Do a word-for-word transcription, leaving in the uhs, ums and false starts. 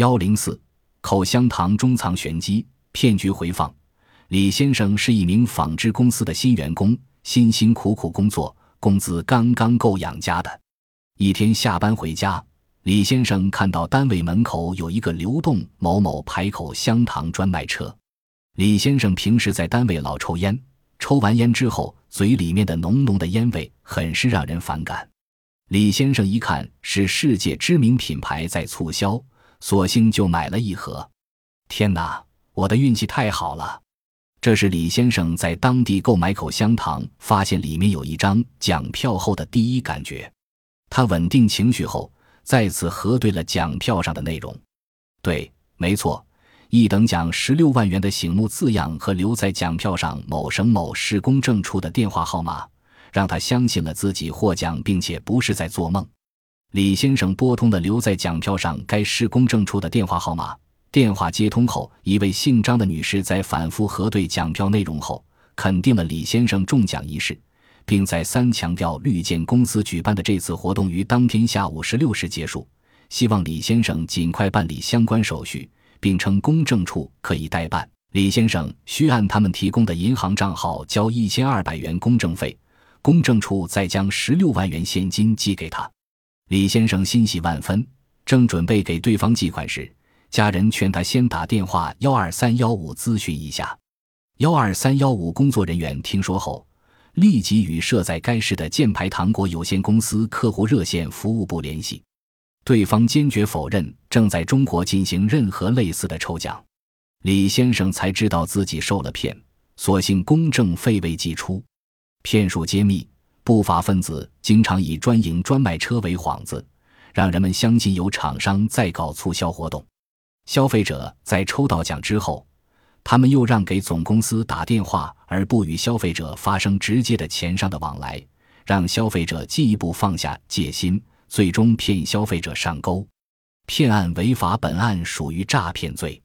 一零四口香糖中藏玄机，骗局回放。李先生是一名纺织公司的新员工，辛辛苦苦工作，工资刚刚够养家的。一天下班回家，李先生看到单位门口有一个流动某某牌口香糖专卖车。李先生平时在单位老抽烟，抽完烟之后嘴里面的浓浓的烟味很是让人反感。李先生一看是世界知名品牌在促销，索性就买了一盒。天哪，我的运气太好了。这是李先生在当地购买口香糖发现里面有一张奖票后的第一感觉。他稳定情绪后再次核对了奖票上的内容。对，没错，一等奖十六万元的醒目字样和留在奖票上某省某市公证处的电话号码，让他相信了自己获奖并且不是在做梦。李先生拨通了留在奖票上该市公证处的电话号码，电话接通后，一位姓张的女士在反复核对奖票内容后，肯定了李先生中奖一事，并再三强调绿建公司举办的这次活动于当天下午十六时结束，希望李先生尽快办理相关手续，并称公证处可以代办。李先生需按他们提供的银行账号交一千二百元公证费，公证处再将十六万元现金寄给他。李先生欣喜万分，正准备给对方寄款时，家人劝他先打电话一二三一五咨询一下。一二三一五工作人员听说后，立即与设在该市的箭牌糖果有限公司客户热线服务部联系。对方坚决否认正在中国进行任何类似的抽奖。李先生才知道自己受了骗，所幸公证费未寄出。骗术揭秘，不法分子经常以专营专卖车为幌子，让人们相信有厂商在搞促销活动。消费者在抽到奖之后，他们又让给总公司打电话，而不与消费者发生直接的钱上的往来，让消费者进一步放下戒心，最终骗消费者上钩。骗案违法，本案属于诈骗罪。